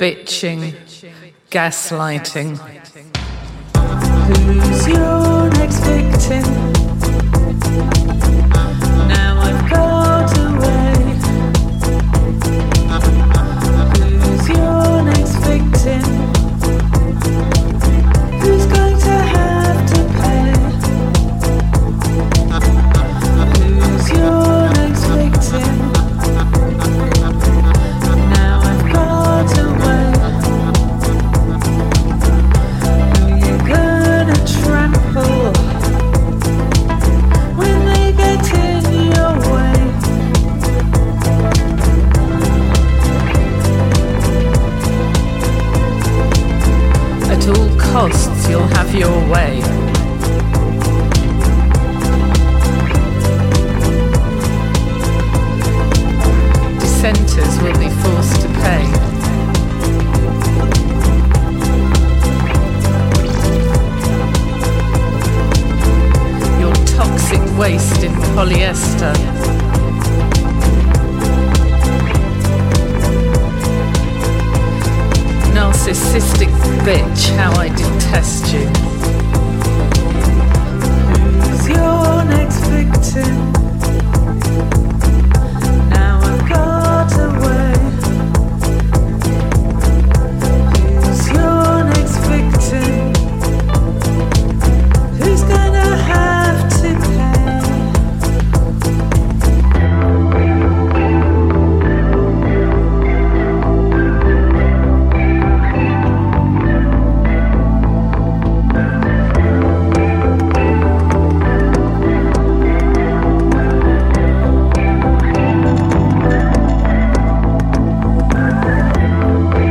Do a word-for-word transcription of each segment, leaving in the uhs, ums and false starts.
Bitching, gaslighting. Who's your next victim? Now I've got away. Who's your next victim? Costs, you'll have your way. Dissenters will be forced to pay. Your toxic waste in polyester. Narcissistic bitch, how I detest you. Who's your next victim? Now I've got away. Who's your next victim? Who's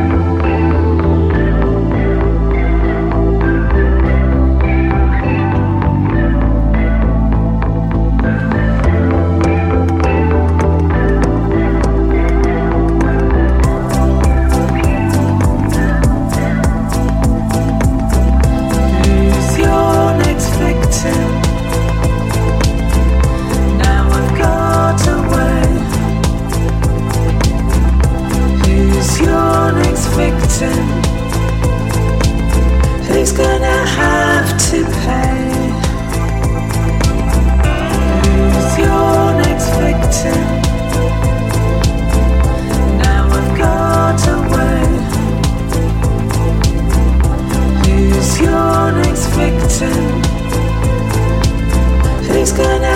gonna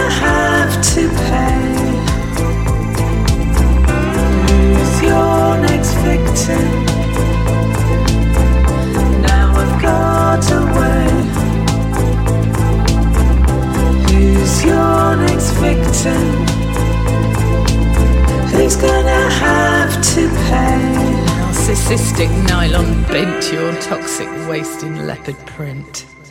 have to toxic waste in leopard print.